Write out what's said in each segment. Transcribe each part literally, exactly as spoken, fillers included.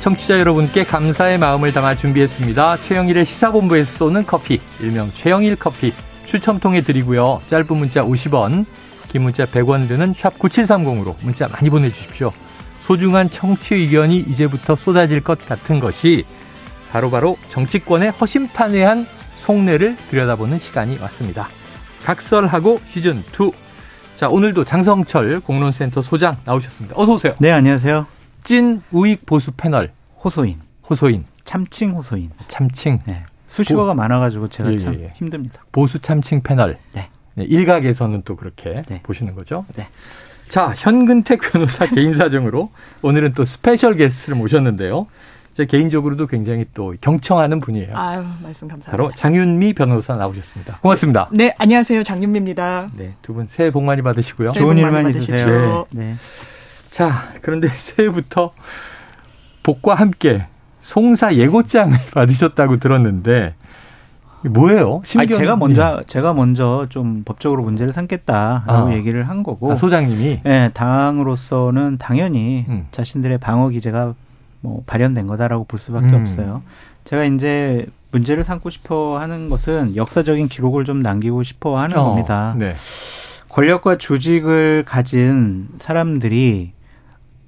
청취자 여러분께 감사의 마음을 담아 준비했습니다. 최영일의 시사본부에서 쏘는 커피, 일명 최영일 커피 추첨 통해 드리고요. 짧은 문자 오십 원, 긴 문자 백 원 드는 샵 구칠삼공으로 문자 많이 보내주십시오. 소중한 청취 의견이 이제부터 쏟아질 것 같은 것이 바로바로 정치권의 허심탄회한 속내를 들여다보는 시간이 왔습니다. 각설하고 시즌 투. 자, 오늘도 장성철 공론센터 소장 나오셨습니다. 어서 오세요. 네, 안녕하세요. 찐 우익 보수 패널 호소인 호소인 참칭 호소인 참칭 네. 수식어가 보... 많아가지고 제가 예, 참 예, 예. 힘듭니다. 보수 참칭 패널 네. 네. 일각에서는 또 그렇게 네. 보시는 거죠. 네. 자, 현근택 변호사 개인 사정으로 오늘은 또 스페셜 게스트를 모셨는데요. 제 개인적으로도 굉장히 또 경청하는 분이에요. 아유, 말씀 감사합니다. 바로 장윤미 변호사 나오셨습니다. 고맙습니다. 네, 네, 안녕하세요, 장윤미입니다. 네, 두 분 새해 복 많이 받으시고요. 새해 복 좋은 일만 있으세요. 네. 네. 자, 그런데 새해부터 복과 함께 송사 예고장을 받으셨다고 들었는데 뭐예요? 아니, 제가 먼저 예. 제가 먼저 좀 법적으로 문제를 삼겠다라고 아. 얘기를 한 거고. 아, 소장님이? 네, 당으로서는 당연히 음. 자신들의 방어 기제가 뭐 발현된 거다라고 볼 수밖에 음. 없어요. 제가 이제 문제를 삼고 싶어 하는 것은 역사적인 기록을 좀 남기고 싶어 하는 어, 겁니다. 네. 권력과 조직을 가진 사람들이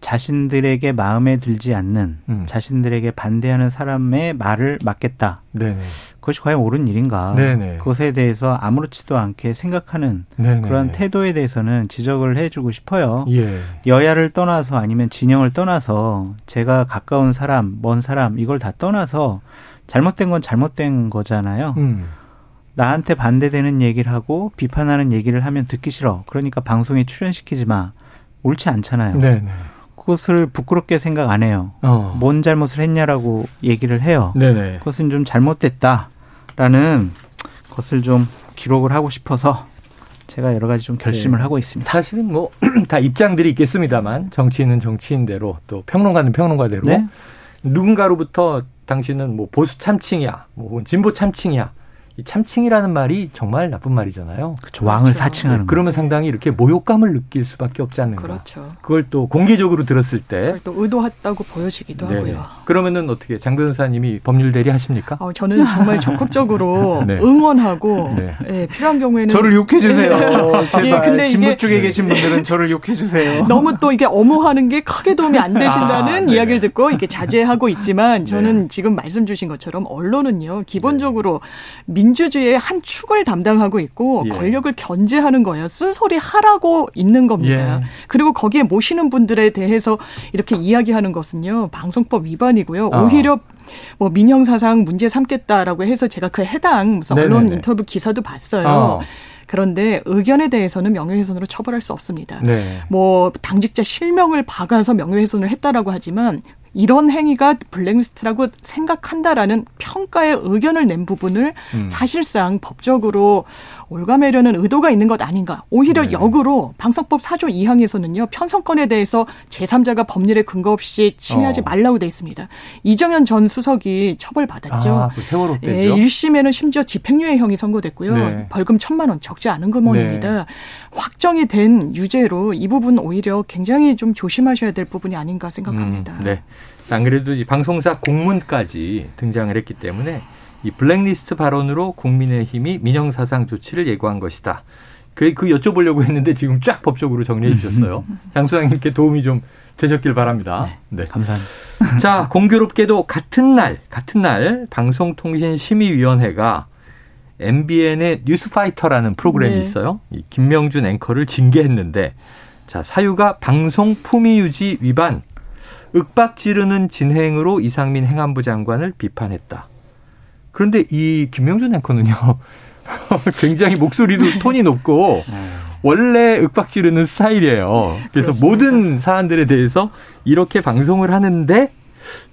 자신들에게 마음에 들지 않는 음. 자신들에게 반대하는 사람의 말을 막겠다. 네네. 그것이 과연 옳은 일인가. 네네. 그것에 대해서 아무렇지도 않게 생각하는 네네. 그런 태도에 대해서는 지적을 해주고 싶어요. 예. 여야를 떠나서 아니면 진영을 떠나서 제가 가까운 사람, 먼 사람 이걸 다 떠나서 잘못된 건 잘못된 거잖아요. 음. 나한테 반대되는 얘기를 하고 비판하는 얘기를 하면 듣기 싫어. 그러니까 방송에 출연시키지 마. 옳지 않잖아요. 네네. 그것을 부끄럽게 생각 안 해요. 어. 뭔 잘못을 했냐라고 얘기를 해요. 네네. 그것은 좀 잘못됐다라는 것을 좀 기록을 하고 싶어서 제가 여러 가지 좀 결심을 네. 하고 있습니다. 사실은 뭐 다 입장들이 있겠습니다만 정치인은 정치인대로 또 평론가는 평론가대로 네? 누군가로부터 당신은 뭐 보수 참칭이야, 뭐 진보 참칭이야. 이 참칭이라는 말이 정말 나쁜 말이잖아요. 그렇죠. 왕을 그렇죠. 사칭하는. 그러면 거. 상당히 이렇게 모욕감을 느낄 수밖에 없지 않는가. 그렇죠. 그걸 또 공개적으로 들었을 때. 그걸 또 의도했다고 보여지기도 네네. 하고요. 그러면은 어떻게 장 변호사님이 법률 대리 하십니까? 어, 저는 정말 적극적으로 네. 응원하고 네. 네, 필요한 경우에는. 저를 욕해 주세요. 어, 제발. 예, 진보 쪽에 네. 계신 분들은 저를 욕해 주세요. 너무 또 이게 엄호하는 게 크게 도움이 안 되신다는 아, 이야기를 네. 듣고 이렇게 자제하고 있지만 저는 네. 지금 말씀 주신 것처럼 언론은요. 기본적으로 네. 민주주의의 한 축을 담당하고 있고 예. 권력을 견제하는 거예요. 쓴소리 하라고 있는 겁니다. 예. 그리고 거기에 모시는 분들에 대해서 이렇게 이야기하는 것은요. 방송법 위반이고요. 어. 오히려 뭐 민형사상 문제 삼겠다라고 해서 제가 그 해당 무슨 언론 네네네. 인터뷰 기사도 봤어요. 어. 그런데 의견에 대해서는 명예훼손으로 처벌할 수 없습니다. 네. 뭐 당직자 실명을 박아서 명예훼손을 했다라고 하지만 이런 행위가 블랙리스트라고 생각한다라는 평가의 의견을 낸 부분을 음. 사실상 법적으로 올가매려는 의도가 있는 것 아닌가. 오히려 네. 역으로 방송법 사조 이항에서는요. 편성권에 대해서 제삼자가 법률의 근거 없이 침해하지 어. 말라고 돼 있습니다. 이정현 전 수석이 처벌받았죠. 아, 그 세월호 때죠. 예, 일 심에는 심지어 집행유예형이 선고됐고요. 네. 벌금 천만 원 적지 않은 금액입니다. 네. 확정이 된 유죄로 이 부분 오히려 굉장히 좀 조심하셔야 될 부분이 아닌가 생각합니다. 음, 네. 안 그래도 이 방송사 공문까지 등장을 했기 때문에 이 블랙리스트 발언으로 국민의힘이 민영사상 조치를 예고한 것이다. 그, 그 여쭤보려고 했는데 지금 쫙 법적으로 정리해 주셨어요. 장 소장님께 도움이 좀 되셨길 바랍니다. 네, 네. 감사합니다. 자, 공교롭게도 같은 날, 같은 날 방송통신심의위원회가 엠비엔의 뉴스파이터라는 프로그램이 네. 있어요. 이 김명준 앵커를 징계했는데 자, 사유가 방송 품위 유지 위반. 윽박 지르는 진행으로 이상민 행안부 장관을 비판했다. 그런데 이 김명준 앵커는요. 굉장히 목소리도 톤이 높고 원래 윽박 지르는 스타일이에요. 그래서 그렇습니다. 모든 사안들에 대해서 이렇게 방송을 하는데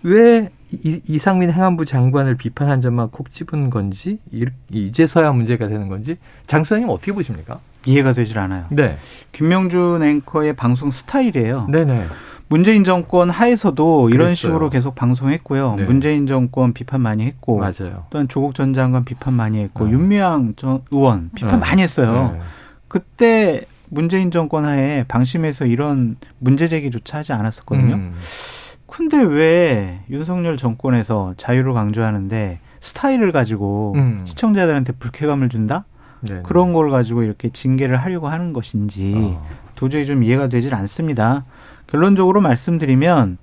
왜 이, 이상민 행안부 장관을 비판한 점만 콕 집은 건지 이제서야 문제가 되는 건지 장 수사님 어떻게 보십니까? 이해가 되질 않아요. 네. 김명준 앵커의 방송 스타일이에요. 네네. 문재인 정권 하에서도 이런 그랬어요. 식으로 계속 방송했고요. 네. 문재인 정권 비판 많이 했고, 맞아요. 또한 조국 전 장관 비판 많이 했고, 네. 윤미향 전 의원 비판 네. 많이 했어요. 네. 그때 문재인 정권 하에 방심해서 이런 문제 제기조차 하지 않았었거든요. 음. 근데 왜 윤석열 정권에서 자유를 강조하는데 스타일을 가지고 음. 시청자들한테 불쾌감을 준다? 네네. 그런 걸 가지고 이렇게 징계를 하려고 하는 것인지 어. 도저히 좀 이해가 되질 않습니다. 결론적으로 말씀드리면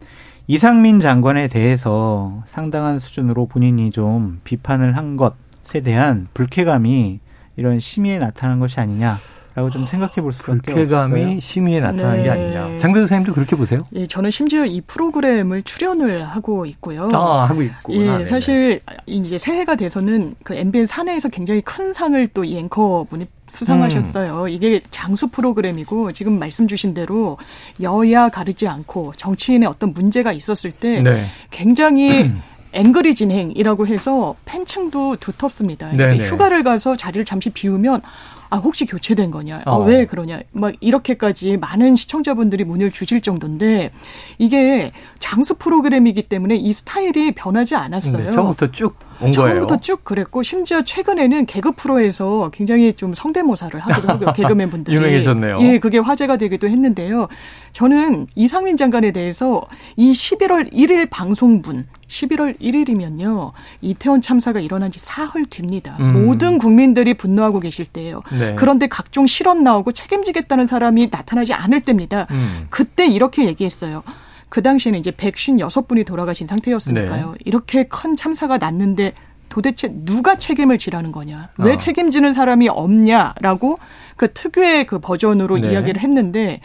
이상민 장관에 대해서 상당한 수준으로 본인이 좀 비판을 한 것에 대한 불쾌감이 이런 심의에 나타난 것이 아니냐. 라고 좀 생각해 볼 수밖에 없어요. 불쾌감이 심의에 나타난 네. 게 아니냐. 장 변호사님도 그렇게 보세요? 예, 저는 심지어 이 프로그램을 출연을 하고 있고요. 아, 하고 있고. 예, 사실 이제 새해가 돼서는 그 엠비엔 사내에서 굉장히 큰 상을 또 이 앵커분이 수상하셨어요. 음. 이게 장수 프로그램이고 지금 말씀 주신 대로 여야 가리지 않고 정치인의 어떤 문제가 있었을 때 네. 굉장히 앵그리 진행이라고 해서 팬층도 두텁습니다. 그러니까 휴가를 가서 자리를 잠시 비우면 아, 혹시 교체된 거냐? 아, 어. 왜 그러냐? 막 이렇게까지 많은 시청자분들이 문을 주실 정도인데 이게 장수 프로그램이기 때문에 이 스타일이 변하지 않았어요. 네, 처음부터 쭉 온 거예요. 처음부터 쭉 그랬고 심지어 최근에는 개그 프로에서 굉장히 좀 성대모사를 하기도 하고요. 개그맨 분들이. 유명해졌네요. 예, 그게 화제가 되기도 했는데요. 저는 이상민 장관에 대해서 이 십일월 일일 방송분 십일월 일일이면요. 이태원 참사가 일어난 지 사흘 뒤입니다. 음. 모든 국민들이 분노하고 계실 때예요. 네. 그런데 각종 실언 나오고 책임지겠다는 사람이 나타나지 않을 때입니다. 음. 그때 이렇게 얘기했어요. 그 당시에는 이제 백오십육 분이 돌아가신 상태였으니까요. 네. 이렇게 큰 참사가 났는데 도대체 누가 책임을 지라는 거냐. 왜 어. 책임지는 사람이 없냐라고 그 특유의 그 버전으로 네. 이야기를 했는데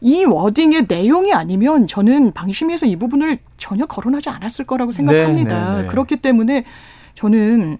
이 워딩의 내용이 아니면 저는 방심해서 이 부분을 전혀 거론하지 않았을 거라고 생각합니다. 네, 네, 네. 그렇기 때문에 저는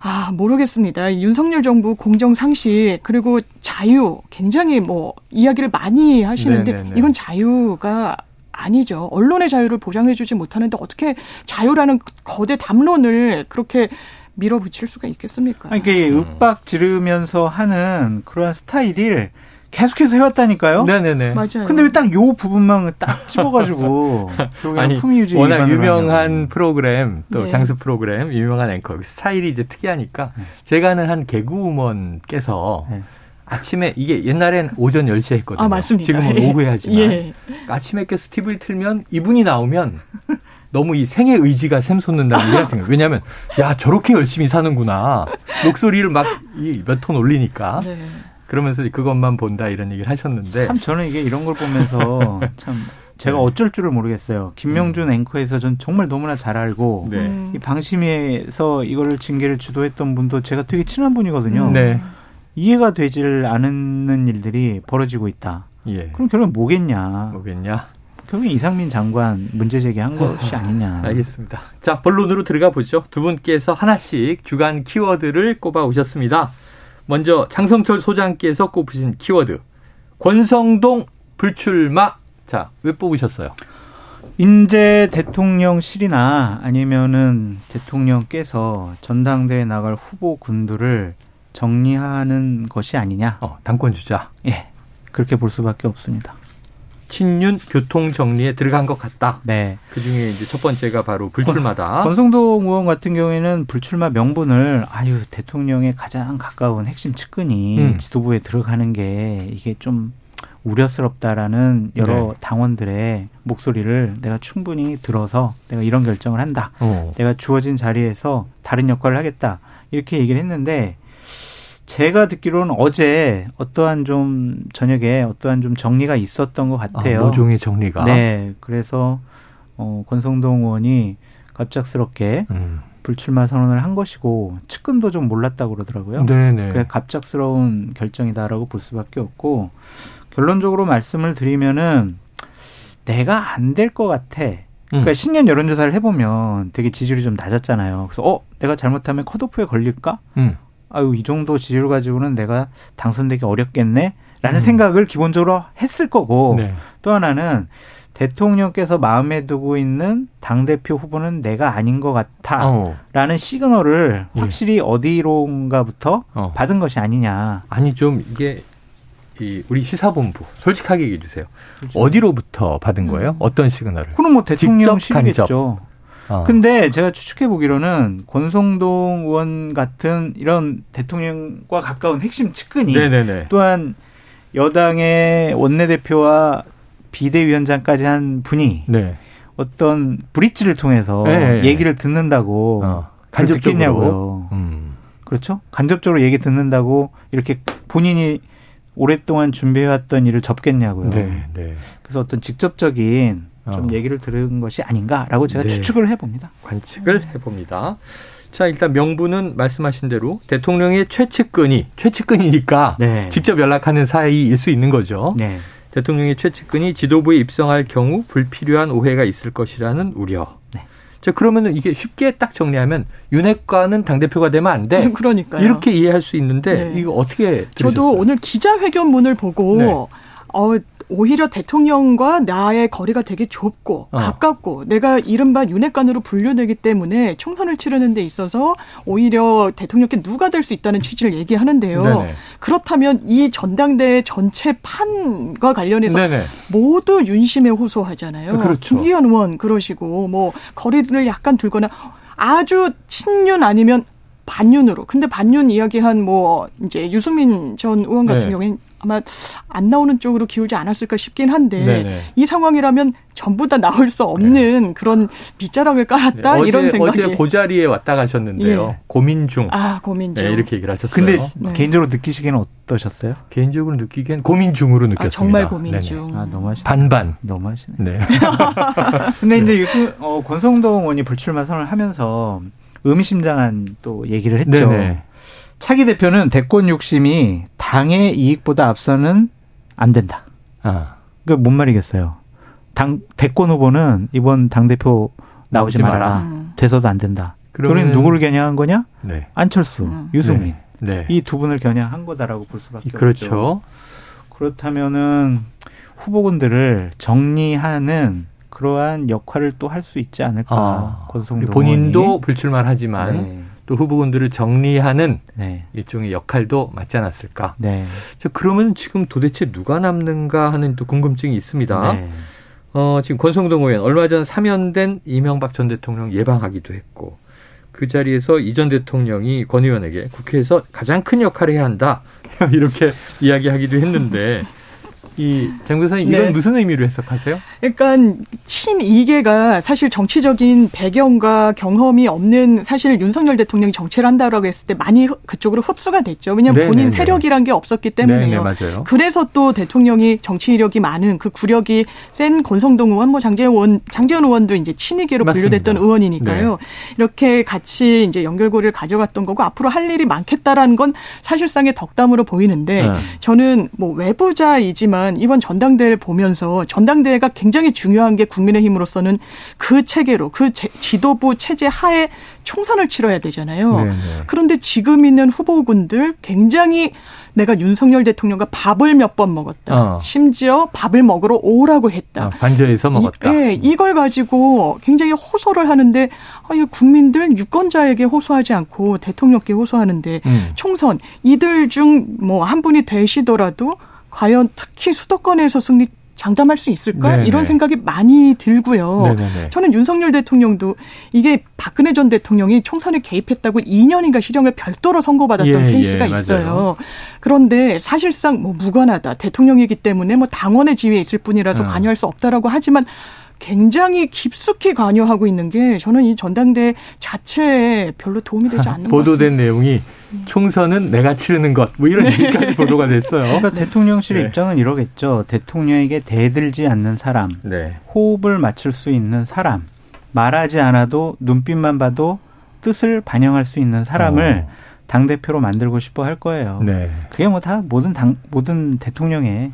아 모르겠습니다. 윤석열 정부 공정상식 그리고 자유 굉장히 뭐 이야기를 많이 하시는데 네, 네, 네. 이건 자유가 아니죠. 언론의 자유를 보장해 주지 못하는데 어떻게 자유라는 거대 담론을 그렇게 밀어붙일 수가 있겠습니까? 아니, 그러니까 윽박 지르면서 하는 그러한 스타일을 계속해서 해왔다니까요. 네네네. 맞아요. 근데 왜 딱 요 부분만 딱 집어가지고 아니 품위 유지 워낙 유명한 하면. 프로그램 또 네. 장수 프로그램 유명한 앵커 스타일이 이제 특이하니까 네. 제가 아는 한 개그우먼께서 네. 아침에 이게 옛날엔 오전 열 시에 했거든요. 아, 맞습니다. 지금은 예. 오후에 하지만 예. 아침에 껴서 티비를 틀면 이분이 나오면 너무 이 생의 의지가 샘솟는다는 이런 생각. 왜냐하면 야 저렇게 열심히 사는구나 목소리를 막 몇 톤 올리니까. 네. 그러면서 그것만 본다 이런 얘기를 하셨는데 참 저는 이게 이런 걸 보면서 참 제가 어쩔 줄을 모르겠어요. 김명준 음. 앵커에서 전 정말 너무나 잘 알고 네. 이 방심에서 이거를 징계를 주도했던 분도 제가 되게 친한 분이거든요. 네. 이해가 되질 않는 일들이 벌어지고 있다. 예. 그럼 결국 뭐겠냐? 뭐겠냐? 결국 이상민 장관 문제 제기한 것이 아니냐. 알겠습니다. 자 본론으로 들어가 보죠. 두 분께서 하나씩 주간 키워드를 꼽아 오셨습니다. 먼저 장성철 소장께서 꼽으신 키워드 권성동 불출마. 자, 왜 뽑으셨어요? 인제 대통령실이나 아니면은 대통령께서 전당대회 나갈 후보 군들을 정리하는 것이 아니냐. 어, 당권 주자. 예, 그렇게 볼 수밖에 없습니다. 친윤 교통 정리에 들어간 것 같다. 네. 그 중에 이제 첫 번째가 바로 불출마다. 권성동 의원 같은 경우에는 불출마 명분을 아유 대통령에 가장 가까운 핵심 측근이 음. 지도부에 들어가는 게 이게 좀 우려스럽다라는 여러 네. 당원들의 목소리를 내가 충분히 들어서 내가 이런 결정을 한다. 오. 내가 주어진 자리에서 다른 역할을 하겠다. 이렇게 얘기를 했는데. 제가 듣기로는 어제 어떠한 좀 저녁에 어떠한 좀 정리가 있었던 것 같아요. 아, 모종의 정리가. 네. 그래서 어, 권성동 의원이 갑작스럽게 음. 불출마 선언을 한 것이고 측근도 좀 몰랐다고 그러더라고요. 네네. 그게 갑작스러운 결정이다라고 볼 수밖에 없고 결론적으로 말씀을 드리면은 내가 안 될 것 같아. 그러니까 음. 신년 여론조사를 해보면 되게 지지율이 좀 낮았잖아요. 그래서 어 내가 잘못하면 컷오프에 걸릴까? 음. 아유, 이 정도 지지율 가지고는 내가 당선되기 어렵겠네? 라는 음. 생각을 기본적으로 했을 거고, 네. 또 하나는 대통령께서 마음에 두고 있는 당대표 후보는 내가 아닌 것 같아라는 어. 시그널을 확실히 예. 어디론가부터 어. 받은 것이 아니냐. 아니 좀 이게 이 우리 시사본부 솔직하게 얘기해 주세요. 그렇죠. 어디로부터 받은 거예요? 음. 어떤 시그널을? 그럼 뭐 대통령실이겠죠. 어. 근데 제가 추측해 보기로는 권성동 의원 같은 이런 대통령과 가까운 핵심 측근이 네네네. 또한 여당의 원내대표와 비대위원장까지 한 분이 네. 어떤 브릿지를 통해서 네, 네. 얘기를 듣는다고 어, 간접적으로 듣겠냐고요. 음. 그렇죠? 간접적으로 얘기 듣는다고 이렇게 본인이 오랫동안 준비해왔던 일을 접겠냐고요. 네, 네. 그래서 어떤 직접적인 좀 어. 얘기를 들은 것이 아닌가라고 제가 네. 추측을 해봅니다. 관측을 해봅니다. 자, 일단 명분은 말씀하신 대로 대통령의 최측근이 최측근이니까 네. 직접 연락하는 사이일 수 있는 거죠. 네. 대통령의 최측근이 지도부에 입성할 경우 불필요한 오해가 있을 것이라는 우려. 네. 자, 그러면은 이게 쉽게 딱 정리하면 윤핵관은 당대표가 되면 안 돼. 그러니까요. 이렇게 이해할 수 있는데 네. 이거 어떻게 들으셨어요? 저도 오늘 기자회견문을 보고 네. 어, 오히려 대통령과 나의 거리가 되게 좁고 어. 가깝고 내가 이른바 윤핵관으로 분류되기 때문에 총선을 치르는 데 있어서 오히려 대통령께 누가 될 수 있다는 취지를 얘기하는데요. 네네. 그렇다면 이 전당대회 전체 판과 관련해서 네네. 모두 윤심에 호소하잖아요. 그렇죠. 김기현 의원 그러시고 뭐 거리를 약간 들거나 아주 친윤 아니면 반윤으로. 근데 반윤 이야기한 뭐 이제 유승민 전 의원 같은 네. 경우에는 아마 안 나오는 쪽으로 기울지 않았을까 싶긴 한데 네네. 이 상황이라면 전부 다 나올 수 없는 네. 그런 빗자락을 깔았다 네. 이런 어제, 생각이. 어제 그 자리에 왔다 가셨는데요. 예. 고민 중. 아 고민 중. 네, 이렇게 얘기를 하셨어요. 근데 네. 개인적으로 느끼시기에는 어떠셨어요? 개인적으로 느끼기엔 고민 중으로 느꼈습니다. 아, 정말 고민 네네. 중. 아, 너무 하시네. 반반. 너무 하시네. 네. 근데 이제 유승, 어, 권성동 의원이 불출마 선언을 하면서 의미심장한 또 얘기를 했죠. 네네. 차기 대표는 대권 욕심이 당의 이익보다 앞서는 안 된다. 아. 그러니까 뭔 말이겠어요. 당 대권 후보는 이번 당대표 나오지, 나오지 말아라. 마라. 음. 돼서도 안 된다. 그러면 누구를 겨냥한 거냐? 네. 안철수, 음. 유승민. 네. 네. 이 두 분을 겨냥한 거다라고 볼 수밖에 그렇죠. 없죠. 그렇다면은 후보군들을 정리하는 그러한 역할을 또 할 수 있지 않을까. 아. 권성동 본인도 의원이. 불출마를 하지만 네. 또 후보군들을 정리하는 네. 일종의 역할도 맞지 않았을까. 네. 자, 그러면 지금 도대체 누가 남는가 하는 또 궁금증이 있습니다. 네. 어, 지금 권성동 의원 얼마 전 사면된 이명박 전 대통령 예방하기도 했고 그 자리에서 이 전 대통령이 권 의원에게 국회에서 가장 큰 역할을 해야 한다 이렇게 이야기하기도 했는데 이 장 교수님 이건 네. 무슨 의미로 해석하세요? 그러니까 친이계가 사실 정치적인 배경과 경험이 없는 사실 윤석열 대통령이 정치를 한다라고 했을 때 많이 그쪽으로 흡수가 됐죠. 왜냐하면 네네네. 본인 세력이란 게 없었기 때문에요. 네네, 맞아요. 그래서 또 대통령이 정치 이력이 많은 그 구력이 센 권성동 의원, 뭐 장제원, 장제원 의원도 이제 친이계로 분류됐던 의원이니까요. 네. 이렇게 같이 이제 연결고리를 가져갔던 거고 앞으로 할 일이 많겠다라는 건 사실상의 덕담으로 보이는데 네. 저는 뭐 외부자이지만 이번 전당대회를 보면서 전당대회가 굉장히 중요한 게 국민의힘으로서는 그 체계로 그 제, 지도부 체제 하에 총선을 치러야 되잖아요. 네네. 그런데 지금 있는 후보군들 굉장히 내가 윤석열 대통령과 밥을 몇 번 먹었다. 어. 심지어 밥을 먹으러 오라고 했다. 어, 반주에서 먹었다. 이, 예, 이걸 가지고 굉장히 호소를 하는데 아니, 국민들 유권자에게 호소하지 않고 대통령께 호소하는데 음. 총선 이들 중 뭐 한 분이 되시더라도 과연 특히 수도권에서 승리 장담할 수 있을까? 네네. 이런 생각이 많이 들고요. 네네네. 저는 윤석열 대통령도 이게 박근혜 전 대통령이 총선에 개입했다고 이 년인가 실형을 별도로 선고받았던 예, 케이스가 예, 있어요. 맞아요. 그런데 사실상 뭐 무관하다. 대통령이기 때문에 뭐 당원의 지위에 있을 뿐이라서 어. 관여할 수 없다라고 하지만 굉장히 깊숙이 관여하고 있는 게 저는 이 전당대회 자체에 별로 도움이 되지 않는 것 같습니다. 보도된 내용이 총선은 내가 치르는 것 뭐 이런 얘기까지 네. 보도가 됐어요. 그러니까 네. 대통령실의 네. 입장은 이러겠죠. 대통령에게 대들지 않는 사람, 네. 호흡을 맞출 수 있는 사람, 말하지 않아도 눈빛만 봐도 뜻을 반영할 수 있는 사람을 어. 당대표로 만들고 싶어 할 거예요. 네. 그게 뭐 다 모든 당 모든 대통령의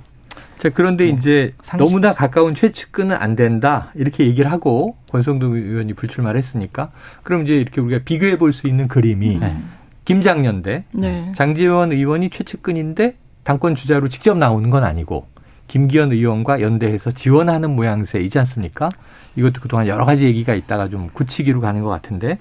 자, 그런데 네. 이제 상식. 너무나 가까운 최측근은 안 된다. 이렇게 얘기를 하고 권성동 의원이 불출마를 했으니까. 그럼 이제 이렇게 우리가 비교해 볼 수 있는 그림이 네. 김장년대 네. 장제원 의원이 최측근인데 당권 주자로 직접 나오는 건 아니고 김기현 의원과 연대해서 지원하는 모양새이지 않습니까? 이것도 그동안 여러 가지 얘기가 있다가 좀 굳히기로 가는 것 같은데,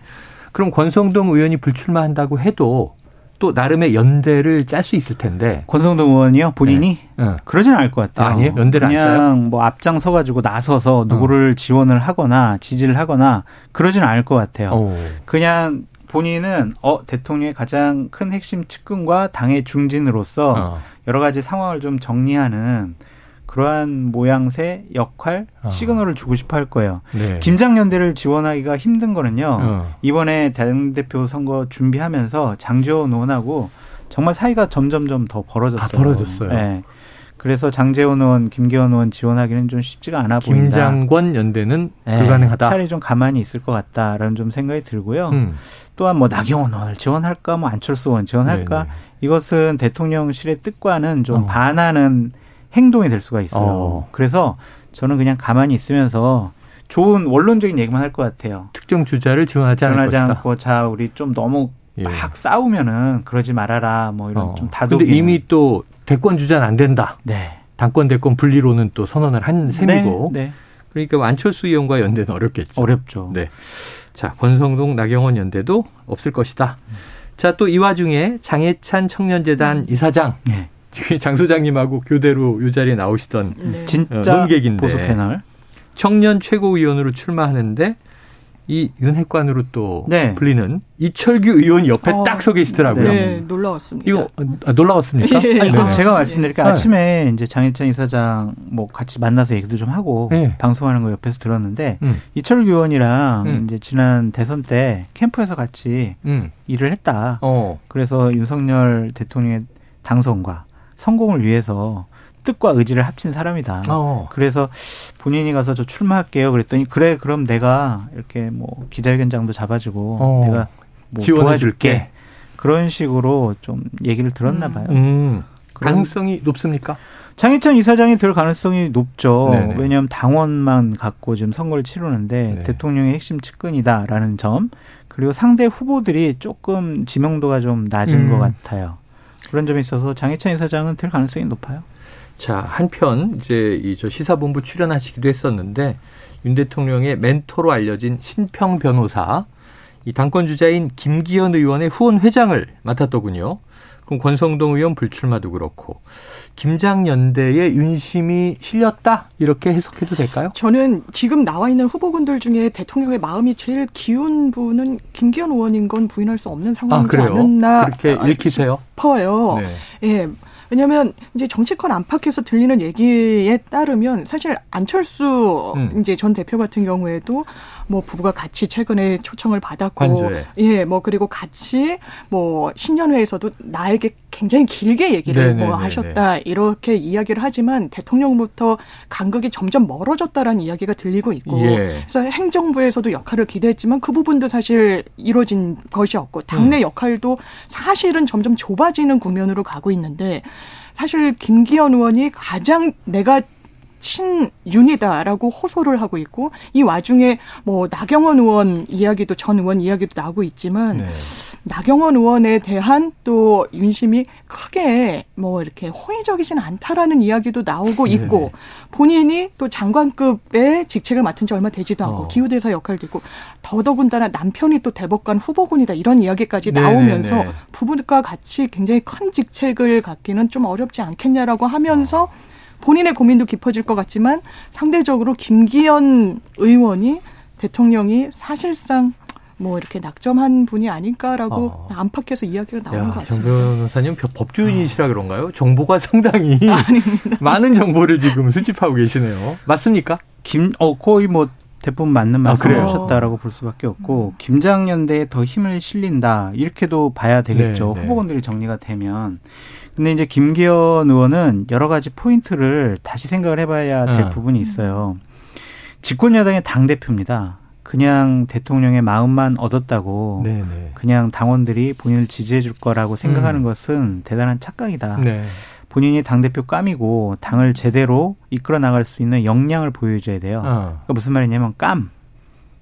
그럼 권성동 의원이 불출마한다고 해도 또 나름의 연대를 짤 수 있을 텐데. 권성동 의원이요? 본인이? 네. 네. 그러진 않을 것 같아요. 아니에요? 연대를 안 짜요? 그냥 뭐 앞장서 가지고 나서서 누구를 어. 지원을 하거나 지지를 하거나 그러진 않을 것 같아요. 오. 그냥 본인은 어 대통령의 가장 큰 핵심 측근과 당의 중진으로서 어. 여러 가지 상황을 좀 정리하는 그러한 모양새, 역할, 어. 시그널을 주고 싶어 할 거예요. 네. 김장연대를 지원하기가 힘든 거는요. 어. 이번에 당대표 선거 준비하면서 장제원 의원하고 정말 사이가 점점점 더 벌어졌어요. 아, 벌어졌어요. 네. 그래서 장제원 의원, 김기현 의원 지원하기는 좀 쉽지가 않아 보인다. 김장권 연대는 네. 불가능하다. 차라리 좀 가만히 있을 것 같다라는 좀 생각이 들고요. 음. 또한 뭐 나경원 의원을 지원할까, 뭐 안철수 의원 지원할까. 네네. 이것은 대통령실의 뜻과는 좀 어. 반하는 행동이 될 수가 있어요. 어. 그래서 저는 그냥 가만히 있으면서 좋은 원론적인 얘기만 할 것 같아요. 특정 주자를 지원하지 않을 것이다. 지원하지 않고 자 우리 좀 너무 예. 막 싸우면은 그러지 말아라 뭐 이런 어. 좀 다독이는. 근데 이미 또 대권 주자는 안 된다. 네. 당권 대권 분리로는 또 선언을 한 셈이고. 네. 네. 그러니까 안철수 의원과 연대는 어렵겠죠. 어렵죠. 네. 자, 권성동 나경원 연대도 없을 것이다. 음. 자, 또 이 와중에 장희찬 청년재단 이사장. 네. 장 소장님하고 교대로 이 자리에 나오시던 네. 진짜 논객인데 보수 패널 청년 최고위원으로 출마하는데 이 윤핵관으로 또 네. 불리는 이철규 의원이 옆에 어, 딱 서 계시더라고요. 네, 놀라웠습니다. 이거 아, 놀라웠습니까? 예. 아니, 네. 제가 말씀드릴게요. 네. 아침에 이제 장희찬 이사장 뭐 같이 만나서 얘기도 좀 하고 네. 방송하는 거 옆에서 들었는데 음. 이철규 의원이랑 음. 이제 지난 대선 때 캠프에서 같이 음. 일을 했다. 어. 그래서 윤석열 대통령의 당선과 성공을 위해서 뜻과 의지를 합친 사람이다. 어. 그래서 본인이 가서 저 출마할게요. 그랬더니 그래 그럼 내가 이렇게 뭐 기자회견장도 잡아주고 어. 내가 뭐 도와줄게. 줄게. 그런 식으로 좀 얘기를 들었나 봐요. 음. 음. 가능성이 높습니까? 장희찬 이사장이 될 가능성이 높죠. 네네. 왜냐하면 당원만 갖고 지금 선거를 치르는데 네. 대통령의 핵심 측근이다라는 점. 그리고 상대 후보들이 조금 지명도가 좀 낮은 음. 것 같아요. 그런 점에 있어서 장희찬 이사장은 될 가능성이 높아요. 자, 한편 이제 이 저 시사본부 출연하시기도 했었는데 윤 대통령의 멘토로 알려진 신평 변호사, 이 당권 주자인 김기현 의원의 후원 회장을 맡았더군요. 그럼 권성동 의원 불출마도 그렇고 김장연대의 윤심이 실렸다 이렇게 해석해도 될까요? 저는 지금 나와 있는 후보군들 중에 대통령의 마음이 제일 기운 분은 김기현 의원인 건 부인할 수 없는 상황이지 아, 않았나 그렇게 읽히세요? 싶어요. 네. 예. 왜냐하면 이제 정치권 안팎에서 들리는 얘기에 따르면 사실 안철수 음. 이제 전 대표 같은 경우에도 뭐 부부가 같이 최근에 초청을 받았고, 관저에. 예, 뭐 그리고 같이 뭐 신년회에서도 나에게 굉장히 길게 얘기를 뭐 하셨다 이렇게 이야기를 하지만 대통령부터 간극이 점점 멀어졌다라는 이야기가 들리고 있고, 예. 그래서 행정부에서도 역할을 기대했지만 그 부분도 사실 이루어진 것이 없고 당내 음. 역할도 사실은 점점 좁아지는 국면으로 가고 있는데. 사실 김기현 의원이 가장 내가 친윤이다라고 호소를 하고 있고 이 와중에 뭐 나경원 의원 이야기도 전 의원 이야기도 나오고 있지만 네. 나경원 의원에 대한 또 윤심이 크게 뭐 이렇게 호의적이진 않다라는 이야기도 나오고 있고 네. 본인이 또 장관급의 직책을 맡은 지 얼마 되지도 않고 어. 기후대사 역할도 있고 더더군다나 남편이 또 대법관 후보군이다 이런 이야기까지 네. 나오면서 네. 부부가 같이 굉장히 큰 직책을 갖기는 좀 어렵지 않겠냐라고 하면서 어. 본인의 고민도 깊어질 것 같지만 상대적으로 김기현 의원이 대통령이 사실상 뭐 이렇게 낙점한 분이 아닐까라고 어. 안팎에서 이야기가 나오는 야, 것 같습니다. 정 변호사님 법조인이시라 그런가요? 정보가 상당히 아닙니다. 많은 정보를 지금 수집하고 계시네요. 맞습니까? 김, 어, 거의 뭐 대부분 맞는 말씀을 아, 하셨다라고 볼 수밖에 없고 김장연대에 더 힘을 실린다 이렇게도 봐야 되겠죠. 네, 네. 후보군들이 정리가 되면. 근데 이제 김기현 의원은 여러 가지 포인트를 다시 생각을 해봐야 될 어. 부분이 있어요. 집권여당의 당대표입니다. 그냥 대통령의 마음만 얻었다고 네네. 그냥 당원들이 본인을 지지해 줄 거라고 생각하는 음. 것은 대단한 착각이다. 네. 본인이 당대표 깜이고 당을 제대로 이끌어 나갈 수 있는 역량을 보여줘야 돼요. 어. 그러니까 무슨 말이냐면 깜.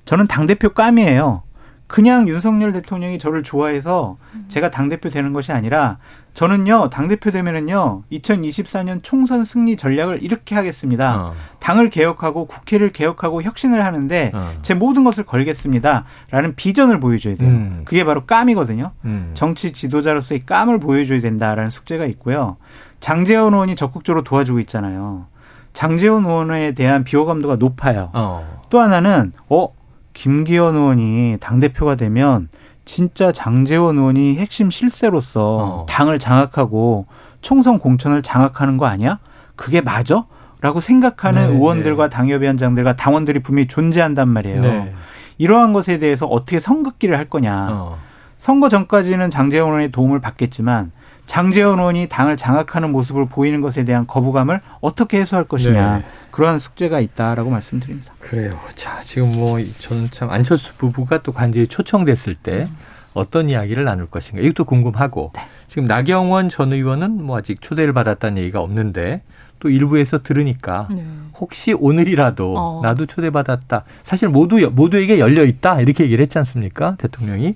저는 당대표 깜이에요. 그냥 윤석열 대통령이 저를 좋아해서 제가 당대표 되는 것이 아니라 저는요, 당대표 되면은요, 이천이십사 년 총선 승리 전략을 이렇게 하겠습니다. 어. 당을 개혁하고 국회를 개혁하고 혁신을 하는데 어. 제 모든 것을 걸겠습니다. 라는 비전을 보여줘야 돼요. 음. 그게 바로 깜이거든요. 음. 정치 지도자로서의 깜을 보여줘야 된다라는 숙제가 있고요. 장제원 의원이 적극적으로 도와주고 있잖아요. 장제원 의원에 대한 비호감도가 높아요. 어. 또 하나는, 어, 김기현 의원이 당대표가 되면 진짜 장제원 의원이 핵심 실세로서 어. 당을 장악하고 총선 공천을 장악하는 거 아니야? 그게 맞아? 라고 생각하는 네, 의원들과 네. 당협위원장들과 당원들이 분명히 존재한단 말이에요. 네. 이러한 것에 대해서 어떻게 선긋기를 할 거냐. 어. 선거 전까지는 장제원 의원의 도움을 받겠지만 장제원 의원이 당을 장악하는 모습을 보이는 것에 대한 거부감을 어떻게 해소할 것이냐. 네. 그러한 숙제가 있다라고 말씀드립니다. 그래요. 자, 지금 뭐 저는 참 안철수 부부가 또 관저에 초청됐을 때 어떤 이야기를 나눌 것인가. 이것도 궁금하고. 네. 지금 나경원 전 의원은 뭐 아직 초대를 받았다는 얘기가 없는데 또 일부에서 들으니까 네. 혹시 오늘이라도 어. 나도 초대받았다. 사실 모두, 모두에게 열려 있다. 이렇게 얘기를 했지 않습니까? 대통령이.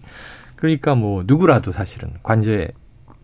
그러니까 뭐 누구라도 사실은 관저에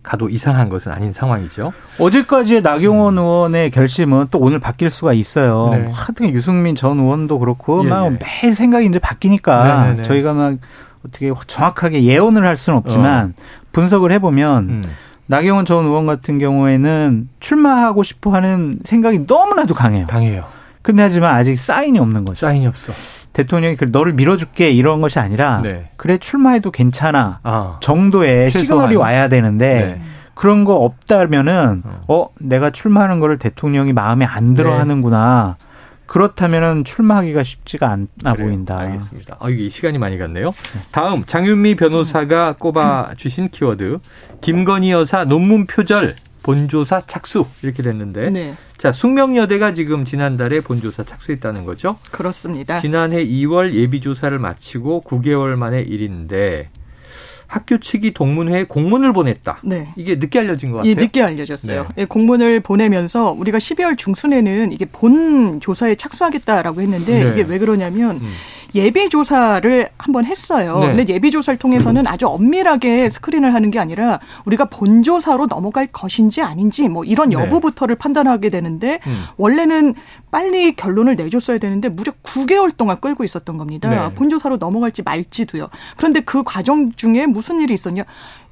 가도 이상한 것은 아닌 상황이죠. 어제까지의 나경원 음. 의원의 결심은 또 오늘 바뀔 수가 있어요. 네. 하여튼 유승민 전 의원도 그렇고 예, 막 예. 매일 생각이 이제 바뀌니까 네, 네, 네. 저희가 막 어떻게 정확하게 예언을 할 수는 없지만 어. 분석을 해보면 음. 나경원 전 의원 같은 경우에는 출마하고 싶어하는 생각이 너무나도 강해요. 강해요. 근데 하지만 아직 사인이 없는 거죠. 사인이 없어. 대통령이 너를 밀어줄게 이런 것이 아니라 네. 그래 출마해도 괜찮아 아, 정도의 최소한. 시그널이 와야 되는데 네. 그런 거 없다면은 어 내가 출마하는 거를 대통령이 마음에 안 들어하는구나. 네. 그렇다면은 출마하기가 쉽지가 않아 그래요. 보인다. 알겠습니다. 아 이게 시간이 많이 갔네요. 다음 장윤미 변호사가 꼽아 주신 키워드 김건희 여사 논문 표절. 본조사 착수 이렇게 됐는데 네. 자 숙명여대가 지금 지난달에 본조사 착수했다는 거죠? 그렇습니다. 지난해 이월 예비조사를 마치고 구 개월 만에 일인데 학교 측이 동문회에 공문을 보냈다. 네. 이게 늦게 알려진 것 같아요. 예, 늦게 알려졌어요. 네. 공문을 보내면서 우리가 십이월 중순에는 이게 본 조사에 착수하겠다라고 했는데 네. 이게 왜 그러냐면 음. 예비조사를 한번 했어요. 네. 근데 예비조사를 통해서는 아주 엄밀하게 스크린을 하는 게 아니라 우리가 본조사로 넘어갈 것인지 아닌지 뭐 이런 여부부터를 네. 판단하게 되는데 음. 원래는 빨리 결론을 내줬어야 되는데 무려 구 개월 동안 끌고 있었던 겁니다. 네. 본조사로 넘어갈지 말지도요. 그런데 그 과정 중에 무슨 일이 있었냐.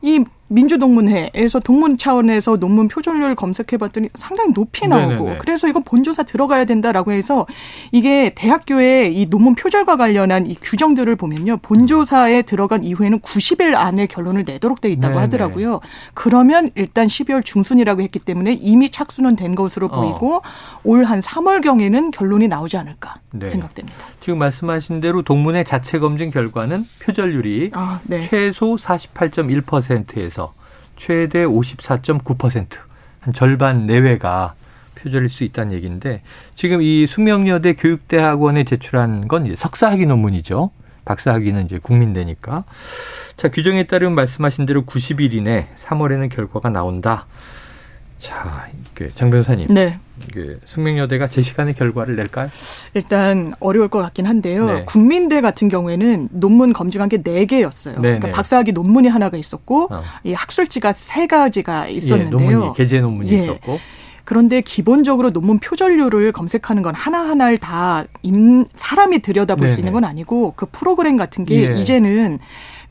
이 민주동문회에서 동문 차원에서 논문 표절률 검색해봤더니 상당히 높이 나오고 네네네. 그래서 이건 본조사 들어가야 된다라고 해서 이게 대학교의 이 논문 표절과 관련한 이 규정들을 보면요. 본조사에 들어간 이후에는 구십 일 안에 결론을 내도록 돼 있다고 네네. 하더라고요. 그러면 일단 십이월 중순이라고 했기 때문에 이미 착수는 된 것으로 보이고 어. 올 한 삼월경에는 결론이 나오지 않을까 네. 생각됩니다. 지금 말씀하신 대로 동문회 자체 검증 결과는 표절률이 아, 네. 최소 사십팔 점 일 퍼센트에서 최대 오십사 점 구 퍼센트 한 절반 내외가 표절일 수 있다는 얘기인데 지금 이 숙명여대 교육대학원에 제출한 건 이제 석사학위 논문이죠. 박사학위는 이제 국민대니까. 자 규정에 따르면 말씀하신 대로 구십 일 이내 삼월에는 결과가 나온다. 자, 장 변호사님. 네. 숙명여대가 제시간에 결과를 낼까요? 일단 어려울 것 같긴 한데요. 네. 국민대 같은 경우에는 논문 검증한 게 네 개였어요. 네, 그러니까 네. 박사학위 논문이 하나가 있었고 어. 이 학술지가 세 가지가 있었는데요. 예, 논문이, 게재 논문이 예. 있었고. 그런데 기본적으로 논문 표절률을 검색하는 건 하나하나를 다 사람이 들여다볼 네네. 수 있는 건 아니고 그 프로그램 같은 게 예. 이제는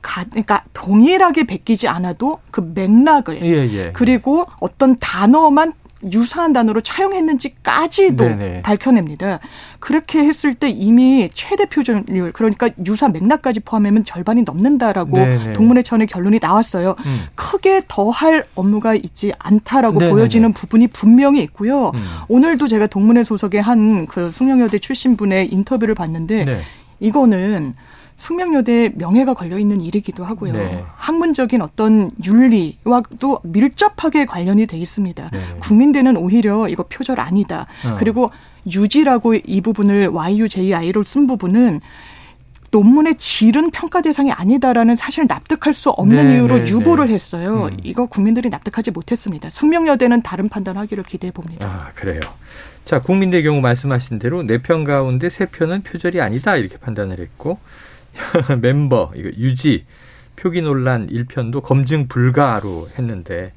가, 그러니까 동일하게 베끼지 않아도 그 맥락을 예, 예, 그리고 예. 어떤 단어만 유사한 단어로 차용했는지까지도 네네. 밝혀냅니다. 그렇게 했을 때 이미 최대 표준율 그러니까 유사 맥락까지 포함하면 절반이 넘는다라고 네네. 동문회 차원의 결론이 나왔어요. 음. 크게 더할 업무가 있지 않다라고 네네네. 보여지는 부분이 분명히 있고요. 음. 오늘도 제가 동문회 소속의 한 그 숙명여대 출신 분의 인터뷰를 봤는데 네. 이거는 숙명여대 명예가 걸려있는 일이기도 하고요. 네. 학문적인 어떤 윤리와도 밀접하게 관련이 돼 있습니다. 네. 국민대는 오히려 이거 표절 아니다. 어. 그리고 유지라고 이 부분을 와이유제이아이로 쓴 부분은 논문의 질은 평가 대상이 아니다라는 사실 납득할 수 없는 네, 이유로 네, 유보를 네. 했어요. 음. 이거 국민들이 납득하지 못했습니다. 숙명여대는 다른 판단하기를 기대해 봅니다. 아, 그래요. 자, 국민대 경우 말씀하신 대로 네 편 가운데 세 편은 표절이 아니다 이렇게 판단을 했고 멤버 이거 유지 표기 논란 일 편도 검증 불가로 했는데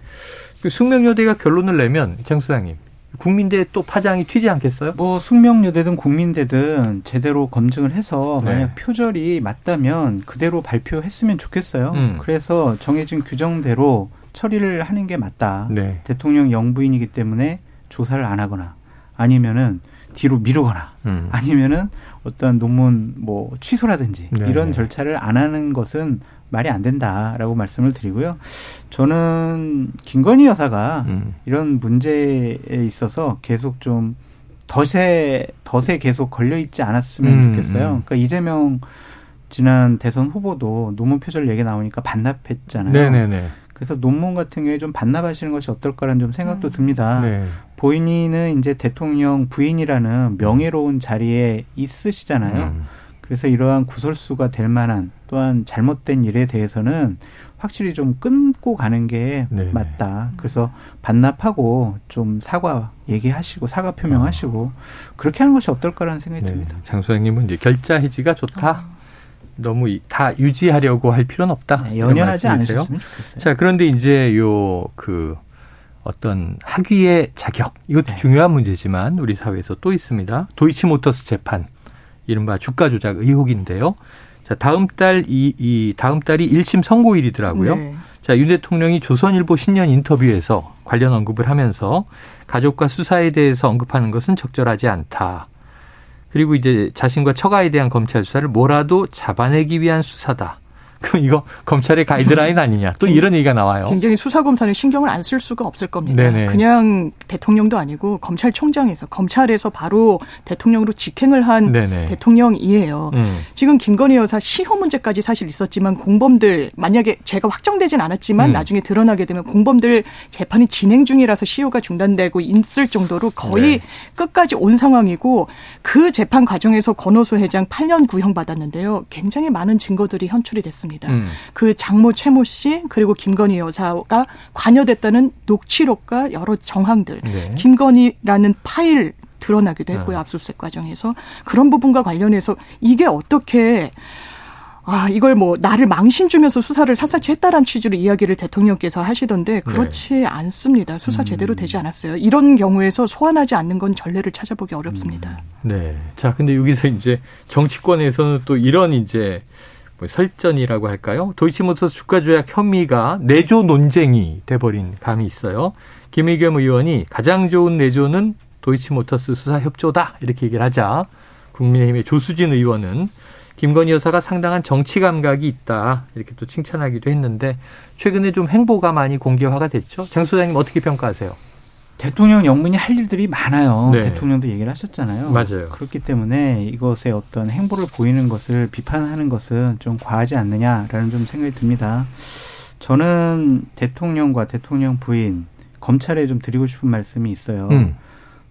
숙명여대가 결론을 내면 장 소장님 국민대 또 파장이 튀지 않겠어요? 뭐 숙명여대든 국민대든 제대로 검증을 해서 네. 만약 표절이 맞다면 그대로 발표했으면 좋겠어요. 음. 그래서 정해진 규정대로 처리를 하는 게 맞다. 네. 대통령 영부인이기 때문에 조사를 안 하거나 아니면은 뒤로 미루거나 음. 아니면은 어떤 논문 뭐 취소라든지 네. 이런 절차를 안 하는 것은 말이 안 된다라고 말씀을 드리고요. 저는 김건희 여사가 음. 이런 문제에 있어서 계속 좀 덫에, 덫에 계속 걸려있지 않았으면 음, 좋겠어요. 음. 그러니까 이재명 지난 대선 후보도 논문 표절 얘기 나오니까 반납했잖아요. 네네네. 그래서 논문 같은 경우에 좀 반납하시는 것이 어떨까라는 좀 생각도 듭니다. 네. 본인은 이제 대통령 부인이라는 명예로운 자리에 있으시잖아요. 음. 그래서 이러한 구설수가 될 만한 또한 잘못된 일에 대해서는 확실히 좀 끊고 가는 게 네네. 맞다. 그래서 반납하고 좀 사과 얘기하시고 사과 표명하시고 어. 그렇게 하는 것이 어떨까라는 생각이 네. 듭니다. 장 소장님은 이제 결자 해지가 좋다. 어. 너무 다 유지하려고 할 필요는 없다. 네, 연연하지 않으셨으면 좋겠어요. 자, 그런데 이제 요 그 어떤 학위의 자격 이것도 네. 중요한 문제지만 우리 사회에서 또 있습니다. 도이치모터스 재판. 이른바 주가 조작 의혹인데요. 자, 다음 달, 이, 이, 다음 달이 일 심 선고일이더라고요. 네. 자, 윤 대통령이 조선일보 신년 인터뷰에서 관련 언급을 하면서 가족과 수사에 대해서 언급하는 것은 적절하지 않다. 그리고 이제 자신과 처가에 대한 검찰 수사를 뭐라도 잡아내기 위한 수사다. 그럼 이거 검찰의 가이드라인 아니냐. 또 이런 얘기가 나와요. 굉장히 수사검사는 신경을 안 쓸 수가 없을 겁니다. 네네. 그냥 대통령도 아니고 검찰총장에서 검찰에서 바로 대통령으로 직행을 한 네네. 대통령이에요. 음. 지금 김건희 여사 시효 문제까지 사실 있었지만 공범들 만약에 죄가 확정되진 않았지만 음. 나중에 드러나게 되면 공범들 재판이 진행 중이라서 시효가 중단되고 있을 정도로 거의 네. 끝까지 온 상황이고 그 재판 과정에서 권오수 회장 팔 년 구형 받았는데요. 굉장히 많은 증거들이 현출이 됐습니다. 음. 그 장모 최모 씨 그리고 김건희 여사가 관여됐다는 녹취록과 여러 정황들 네. 김건희라는 파일 드러나기도 했고요. 음. 압수수색 과정에서 그런 부분과 관련해서 이게 어떻게 아 이걸 뭐 나를 망신 주면서 수사를 샅샅이 했다라는 취지로 이야기를 대통령께서 하시던데 그렇지 네. 않습니다. 수사 제대로 되지 않았어요. 이런 경우에서 소환하지 않는 건 전례를 찾아보기 어렵습니다. 음. 네. 자, 근데 여기서 이제 정치권에서는 또 이런 이제 뭐 설전이라고 할까요? 도이치모터스 주가 조작 혐의가 내조 논쟁이 돼버린 감이 있어요. 김의겸 의원이 가장 좋은 내조는 도이치모터스 수사 협조다 이렇게 얘기를 하자 국민의힘의 조수진 의원은 김건희 여사가 상당한 정치 감각이 있다 이렇게 또 칭찬하기도 했는데 최근에 좀 행보가 많이 공개화가 됐죠. 장 소장님 어떻게 평가하세요? 대통령 영문이 할 일들이 많아요. 네. 대통령도 얘기를 하셨잖아요. 맞아요. 그렇기 때문에 이것의 어떤 행보를 보이는 것을 비판하는 것은 좀 과하지 않느냐라는 좀 생각이 듭니다. 저는 대통령과 대통령 부인, 검찰에 좀 드리고 싶은 말씀이 있어요. 음.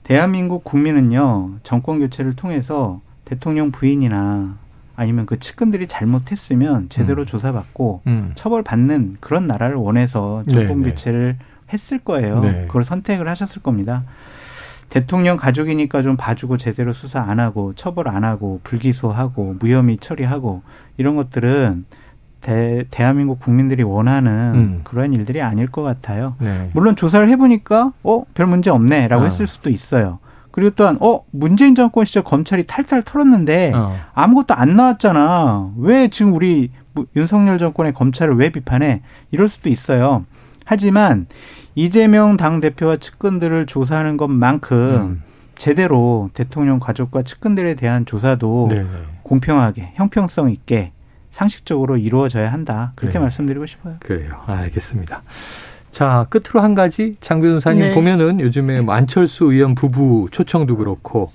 대한민국 국민은요, 정권 교체를 통해서 대통령 부인이나 아니면 그 측근들이 잘못했으면 제대로 음. 조사받고 음. 처벌받는 그런 나라를 원해서 정권 네네. 교체를 했을 거예요. 네. 그걸 선택을 하셨을 겁니다. 대통령 가족이니까 좀 봐주고 제대로 수사 안 하고 처벌 안 하고 불기소하고 무혐의 처리하고 이런 것들은 대, 대한민국 국민들이 원하는 음. 그런 일들이 아닐 것 같아요. 네. 물론 조사를 해보니까 어? 별 문제 없네 라고 어. 했을 수도 있어요. 그리고 또한 어? 문재인 정권 시절 검찰이 탈탈 털었는데 어. 아무것도 안 나왔잖아. 왜 지금 우리 윤석열 정권의 검찰을 왜 비판해? 이럴 수도 있어요. 하지만 이재명 당대표와 측근들을 조사하는 것만큼 음. 제대로 대통령 가족과 측근들에 대한 조사도 네네. 공평하게 형평성 있게 상식적으로 이루어져야 한다. 그렇게 네. 말씀드리고 싶어요. 그래요. 알겠습니다. 자, 끝으로 한 가지 장 변호사님 네. 보면은 요즘에 뭐 안철수 의원 부부 초청도 그렇고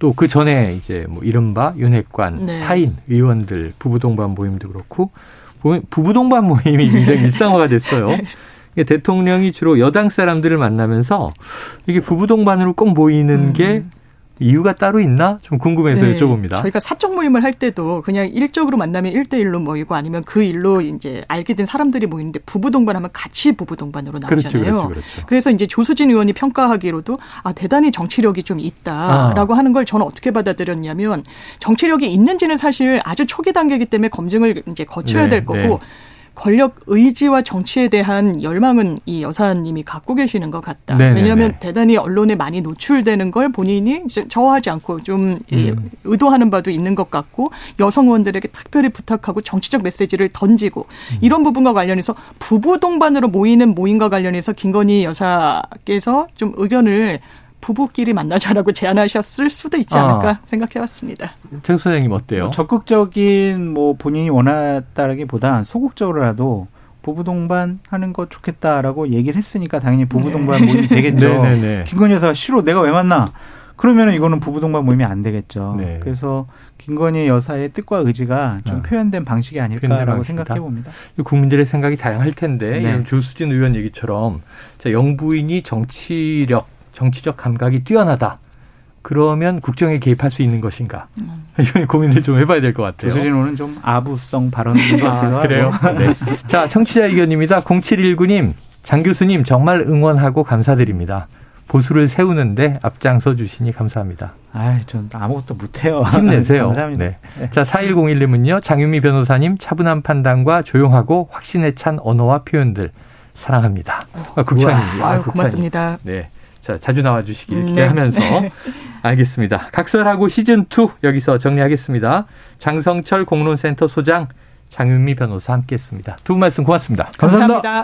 또 그 전에 이제 뭐 이른바 윤핵관 네. 사인 의원들 부부 동반 모임도 그렇고 부부 동반 모임이 굉장히 일상화가 됐어요. 네. 대통령이 주로 여당 사람들을 만나면서 이게 부부 동반으로 꼭 모이는 음. 게 이유가 따로 있나? 좀 궁금해서 네, 여쭤봅니다. 저희가 사적 모임을 할 때도 그냥 일적으로 만나면 일 대일로 모이고 아니면 그 일로 이제 알게 된 사람들이 모이는데 부부 동반하면 같이 부부 동반으로 나오잖아요. 그렇죠, 그렇죠, 그렇죠. 그래서 이제 조수진 의원이 평가하기로도 아, 대단히 정치력이 좀 있다라고 아. 하는 걸 저는 어떻게 받아들였냐면 정치력이 있는지는 사실 아주 초기 단계이기 때문에 검증을 이제 거쳐야 네, 될 거고 네. 권력 의지와 정치에 대한 열망은 이 여사님이 갖고 계시는 것 같다. 네네네. 왜냐하면 대단히 언론에 많이 노출되는 걸 본인이 저하지 않고 좀 음. 의도하는 바도 있는 것 같고 여성 의원들에게 특별히 부탁하고 정치적 메시지를 던지고 음. 이런 부분과 관련해서 부부 동반으로 모이는 모임과 관련해서 김건희 여사께서 좀 의견을 부부끼리 만나자라고 제안하셨을 수도 있지 않을까 아. 생각해봤습니다. 장 소장님 어때요? 적극적인 뭐 본인이 원했다라기보다 소극적으로라도 부부 동반 하는 거 좋겠다라고 얘기를 했으니까 당연히 부부 동반 네. 모임이 되겠죠. 김건희 여사가 싫어 내가 왜 만나? 그러면 이거는 부부 동반 모임이 안 되겠죠. 네. 그래서 김건희 여사의 뜻과 의지가 좀 표현된 방식이 아닐까라고 생각해봅니다. 국민들의 생각이 다양할 텐데 네. 이런 조수진 의원 얘기처럼 자, 영부인이 정치력 정치적 감각이 뛰어나다. 그러면 국정에 개입할 수 있는 것인가? 음. 이건 고민을 좀 해봐야 될 것 같아요. 조수진 의원은 좀 아부성 발언인 것 같기도 하고. 그래요? 네. 자, 청취자 의견입니다. 공칠일구 님, 장 교수님 정말 응원하고 감사드립니다. 보수를 세우는데 앞장서 주시니 감사합니다. 아이, 전 아무것도 못해요. 힘내세요. 감사합니다. 네. 자, 사일공일 님은요. 장윤미 변호사님 차분한 판단과 조용하고 확신에 찬 언어와 표현들 사랑합니다. 아, 국찬입니다. 아유, 고맙습니다. 네. 자, 자주 나와주시길 기대하면서 네. 네. 알겠습니다. 각설하고 시즌이 여기서 정리하겠습니다. 장성철 공론센터 소장, 장윤미 변호사 함께했습니다. 두 분 말씀 고맙습니다. 감사합니다. 감사합니다.